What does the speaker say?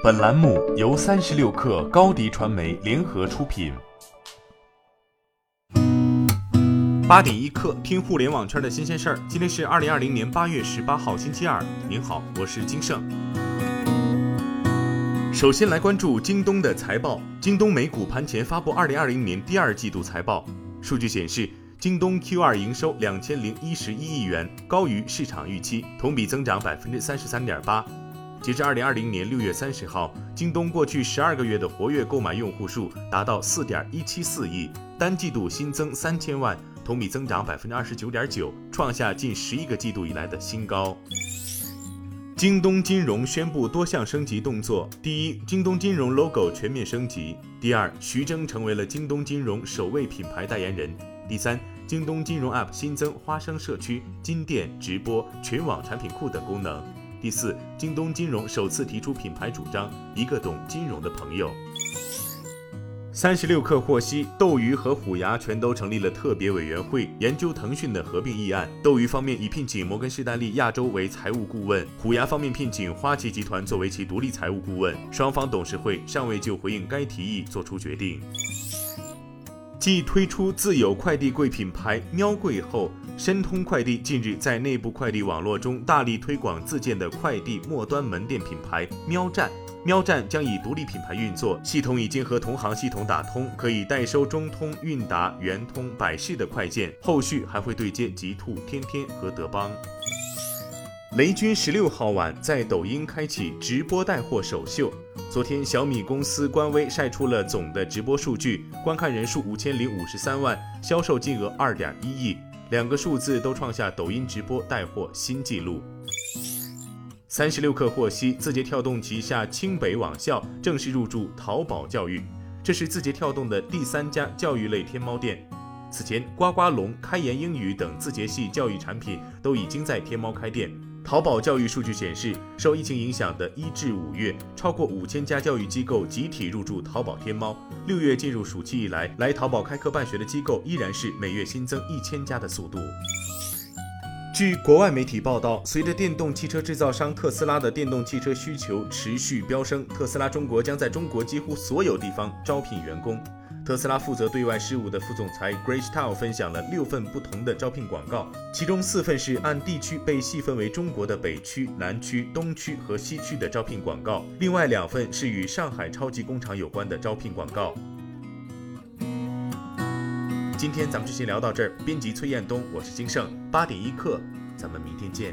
本栏目由36氪高迪传媒联合出品。8.1氪，听互联网圈的新鲜事儿。今天是2020年8月18号，星期二。您好，我是金盛。首先来关注京东的财报。京东美股盘前发布2020年第二季度财报，数据显示，京东 Q2 营收2011亿元，高于市场预期，同比增长 33.8%。截至2020年6月30号，京东过去12个月的活跃购买用户数达到4.174亿，单季度新增3000万，同比增长 29.9%， 创下近11个季度以来的新高。京东金融宣布多项升级动作：第一，京东金融 logo 全面升级；第二，徐峥成为了京东金融首位品牌代言人；第三，京东金融 App 新增花生社区、金店、直播、全网产品库等功能；第四，京东金融首次提出品牌主张，一个懂金融的朋友。36氪获悉，斗鱼和虎牙全都成立了特别委员会，研究腾讯的合并议案。斗鱼方面已聘请摩根士丹利亚洲为财务顾问，虎牙方面聘请花旗集团作为其独立财务顾问。双方董事会尚未就回应该提议做出决定。继推出自有快递柜品牌喵柜后，申通快递近日在内部快递网络中大力推广自建的快递末端门店品牌喵站。喵站将以独立品牌运作，系统已经和同行系统打通，可以代收中通、韵达、圆通、百世的快件，后续还会对接极兔、天天和德邦。雷军16号晚在抖音开启直播带货首秀。昨天，小米公司官微晒出了总的直播数据，观看人数5053万，销售金额2.1亿，两个数字都创下抖音直播带货新纪录。36氪获悉，字节跳动旗下清北网校正式入驻淘宝教育，这是字节跳动的第3家教育类天猫店。此前，呱呱龙、开言英语等字节系教育产品都已经在天猫开店。淘宝教育数据显示，受疫情影响的1至5月，超过5000家教育机构集体入驻淘宝天猫。6月进入暑期以来，来淘宝开课办学的机构依然是每月新增1000家的速度。据国外媒体报道，随着电动汽车制造商特斯拉的电动汽车需求持续飙升，特斯拉中国将在中国几乎所有地方招聘员工。特斯拉负责对外事务的副总裁 Grace Town 分享了6份不同的招聘广告，其中4份是按地区被细分为中国的北区、南区、东区和西区的招聘广告，另外2份是与上海超级工厂有关的招聘广告。今天咱们就先聊到这儿，编辑崔彦东，我是金盛，8.1氪，咱们明天见。